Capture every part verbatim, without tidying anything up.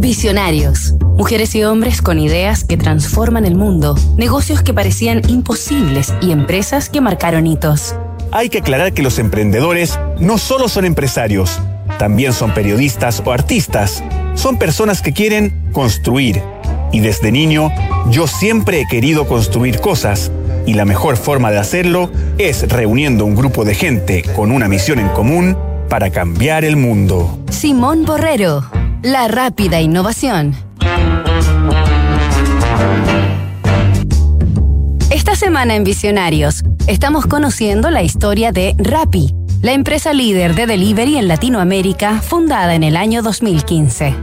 Visionarios. Mujeres y hombres con ideas que transforman el mundo, negocios que parecían imposibles y empresas que marcaron hitos. Hay que aclarar que los emprendedores no solo son empresarios, también son periodistas o artistas. Son personas que quieren construir. Y desde niño, yo siempre he querido construir cosas. Y la mejor forma de hacerlo es reuniendo un grupo de gente con una misión en común para cambiar el mundo. Simón Borrero, la rápida innovación. Esta semana en Visionarios estamos conociendo la historia de Rappi, la empresa líder de delivery en Latinoamérica, fundada en el año dos mil quince.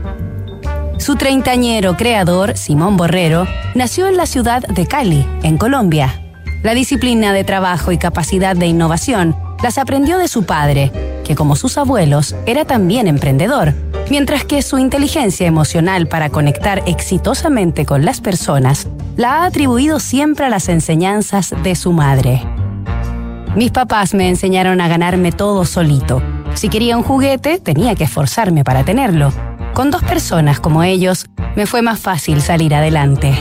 Su treintañero creador, Simón Borrero, nació en la ciudad de Cali, en Colombia. La disciplina de trabajo y capacidad de innovación las aprendió de su padre, que como sus abuelos era también emprendedor, mientras que su inteligencia emocional para conectar exitosamente con las personas la ha atribuido siempre a las enseñanzas de su madre. Mis papás me enseñaron a ganarme todo solito. Si quería un juguete, tenía que esforzarme para tenerlo. Con dos personas como ellos, me fue más fácil salir adelante.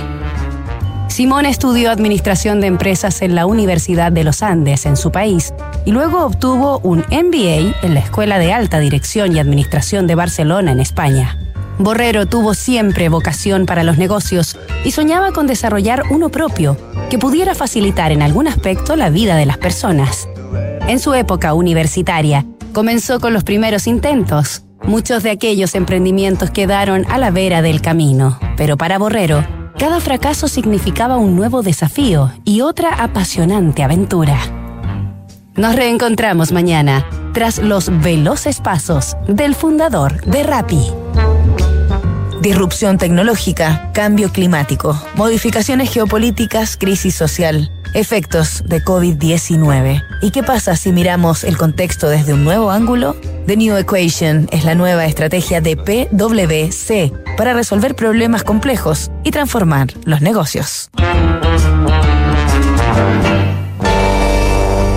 Simón estudió Administración de Empresas en la Universidad de los Andes, en su país, y luego obtuvo un M B A en la Escuela de Alta Dirección y Administración de Barcelona, en España. Borrero tuvo siempre vocación para los negocios y soñaba con desarrollar uno propio, que pudiera facilitar en algún aspecto la vida de las personas. En su época universitaria, comenzó con los primeros intentos. Muchos de aquellos emprendimientos quedaron a la vera del camino, pero para Borrero, cada fracaso significaba un nuevo desafío y otra apasionante aventura. Nos reencontramos mañana, tras los veloces pasos del fundador de Rappi. Disrupción tecnológica, cambio climático, modificaciones geopolíticas, crisis social, efectos de COVID diecinueve. ¿Y qué pasa si miramos el contexto desde un nuevo ángulo? The New Equation es la nueva estrategia de P W C para resolver problemas complejos y transformar los negocios.